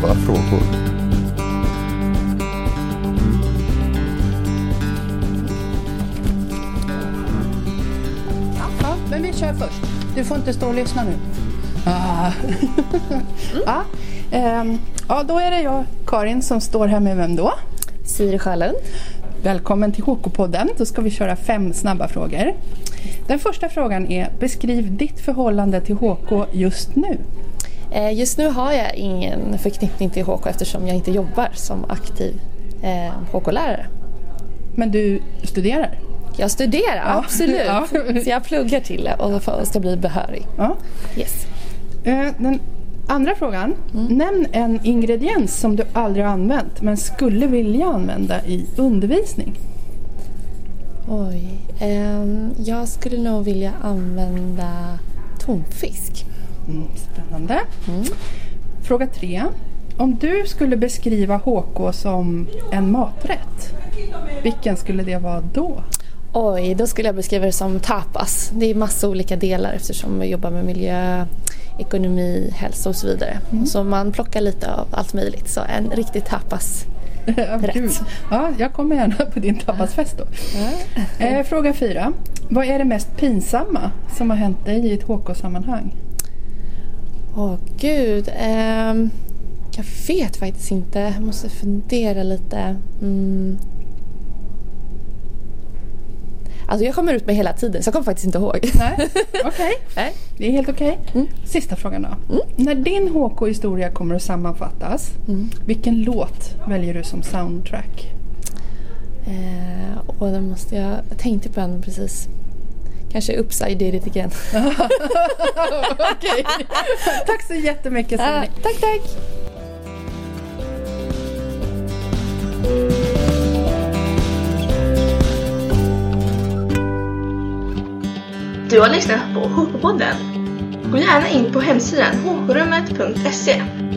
själva frågor. Ja, men vi kör först. Du får inte stå och lyssna nu. Då är det jag, Karin, som står här med vem då? Siri Skärlund. Välkommen till HK-podden. Då ska vi köra 5 snabba frågor. Den första frågan är: beskriv ditt förhållande till HK just nu. Just nu har jag ingen förknippning till HK eftersom jag inte jobbar som aktiv HK-lärare. Men du studerar? Jag studerar, ja. Absolut. Ja. Så jag pluggar till det och ska bli behörig. Ja. Yes. Den andra frågan. Nämn en ingrediens som du aldrig har använt men skulle vilja använda i undervisning. Oj. Jag skulle nog vilja använda tonfisk. Spännande. Fråga 3. Om du skulle beskriva HK som en maträtt, vilken skulle det vara då? Oj, då skulle jag beskriva det som tapas. Det är massa olika delar eftersom vi jobbar med miljö, ekonomi, hälsa och så vidare. Så man plockar lite av allt möjligt. Så en riktig tapas. Ja, jag kommer gärna på din tapasfest då. Fråga 4. Vad är det mest pinsamma som har hänt dig i ett HK-sammanhang? Åh gud, jag vet faktiskt inte. Jag måste fundera lite. Alltså jag kommer ut med hela tiden så jag kommer faktiskt inte ihåg. Nej, okej. Okay. Det är helt okej. Okay. Sista frågan då. När din HK-historia kommer att sammanfattas, vilken låt väljer du som soundtrack? Jag tänkte på den precis. Kanske Upside It igen. Okej. Tack så jättemycket. Tack. Du har lyssnat på HK-podden. Gå gärna in på hemsidan hooprummet.se.